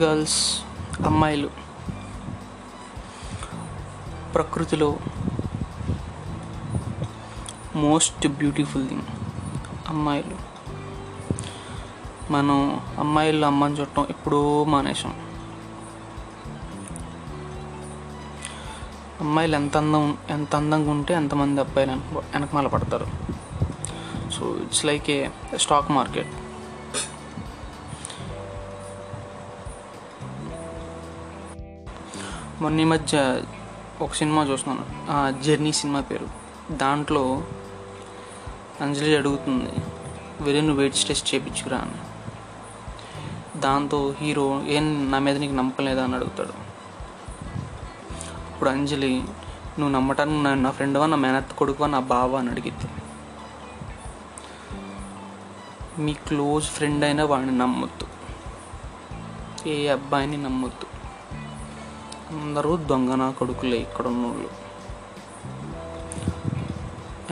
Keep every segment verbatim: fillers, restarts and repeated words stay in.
Girls, అమ్మాయిలు ప్రకృతిలో most beautiful thing అమ్మాయిలు. మనం అమ్మాయిల్లో అమ్మని చూడటం ఎప్పుడో మానేసాం. అమ్మాయిలు ఎంత అందం ఎంత అందంగా ఉంటే ఎంతమంది అబ్బాయిలు వెనక వెనకమాల పడతారు. So it's like a stock market. మొన్న ఈ మధ్య ఒక సినిమా చూస్తున్నాను, జర్నీ సినిమా పేరు. దాంట్లో అంజలి అడుగుతుంది, వెళ్ళి నువ్వు వెయిట్ టెస్ట్ చేయించుకురా అని. దాంతో హీరో ఏం నా మీద నీకు నమ్మకం లేదా అని అడుగుతాడు. ఇప్పుడు అంజలి, నువ్వు నమ్మటానికి నా నా ఫ్రెండ్వా, నా మేనత్ కొడుకువా, నా బావ అని అడిగితే, మీ క్లోజ్ ఫ్రెండ్ అయినా వాడిని నమ్మొద్దు, ఏ అబ్బాయిని నమ్మొద్దు, అందరూ దొంగ నా కొడుకులే ఇక్కడ ఉన్నోళ్ళు.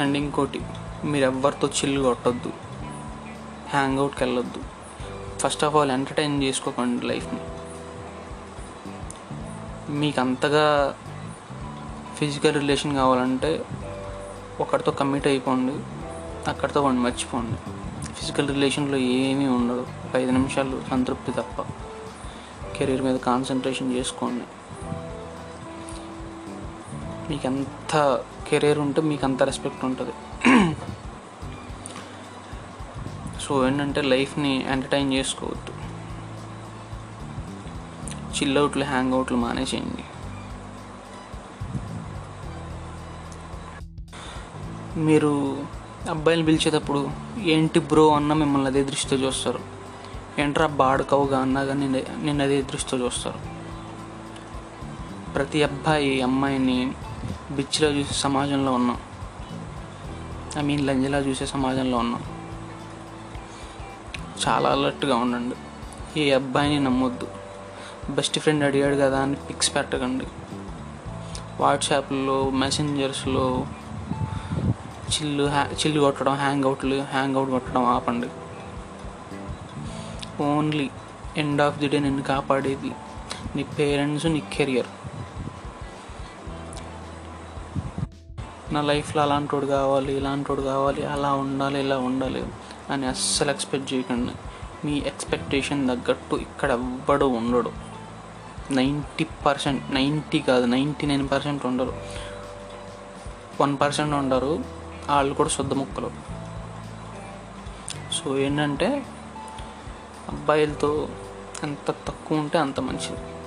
అండ్ ఇంకోటి, మీరు ఎవరితో చిల్లు కొట్టద్దు, హ్యాంగ్ అవుట్కి వెళ్ళొద్దు. ఫస్ట్ ఆఫ్ ఆల్ ఎంటర్టైన్ చేసుకోకండి లైఫ్ని. మీకు అంతగా ఫిజికల్ రిలేషన్ కావాలంటే ఒకరితో కమిట్ అయిపోండి, అక్కడితో వాడిని మర్చిపోండి. ఫిజికల్ రిలేషన్లో ఏమీ ఉండదు, ఒక ఐదు నిమిషాలు సంతృప్తి తప్ప. కెరీర్ మీద కాన్సన్ట్రేషన్ చేసుకోండి. మీకు ఎంత కెరీర్ ఉంటే మీకు అంత రెస్పెక్ట్ ఉంటుంది. సో ఏంటంటే లైఫ్ని ఎంటర్టైన్ చేసుకోవద్దు, చిల్అవుట్లు హ్యాంగ్ అవుట్లు మానేసేయండి. మీరు అబ్బాయిని పిలిచేటప్పుడు ఏంటి బ్రో అన్న మిమ్మల్ని అదే దృష్టితో చూస్తారు, ఏంట్రా బాడుకోవుగా అన్నా కానీ నేను అదే దృష్టితో చూస్తారు. ప్రతి అబ్బాయి అమ్మాయిని బిచ్లో చూసే సమాజంలో ఉన్నాం, ఐ మీన్ లంజలా చూసే సమాజంలో ఉన్నాం. చాలా అలర్ట్గా ఉండండి, ఏ అబ్బాయిని నమ్మొద్దు. బెస్ట్ ఫ్రెండ్ అడిగాడు కదా అని పిక్స్ పెట్టకండి. వాట్సాప్లో, మెసెంజర్స్లో చిల్లు హ్యా చిల్లు కొట్టడం, హ్యాంగ్ అవుట్లు హ్యాంగ్ అవుట్ కొట్టడం ఆపండి. Only end of the day నిన్ను కాపాడేది నీ పేరెంట్స్, నీ కెరియర్. నా లైఫ్లో అలాంటోడు కావాలి, ఇలాంటోడు కావాలి, అలా ఉండాలి, ఇలా ఉండాలి అని అస్సలు ఎక్స్పెక్ట్ చేయకండి. మీ ఎక్స్పెక్టేషన్ తగ్గట్టు ఇక్కడ ఎవ్వడు ఉండడు. నైంటీ పర్సెంట్ నైంటీ కాదు నైంటీ నైన్ పర్సెంట్ ఉండరు, వన్ పర్సెంట్ ఉండరు, వాళ్ళు కూడా శుద్ధ ముక్కలు. సో ఏంటంటే అబ్బాయిలతో ఎంత తక్కువ ఉంటే అంత మంచిది.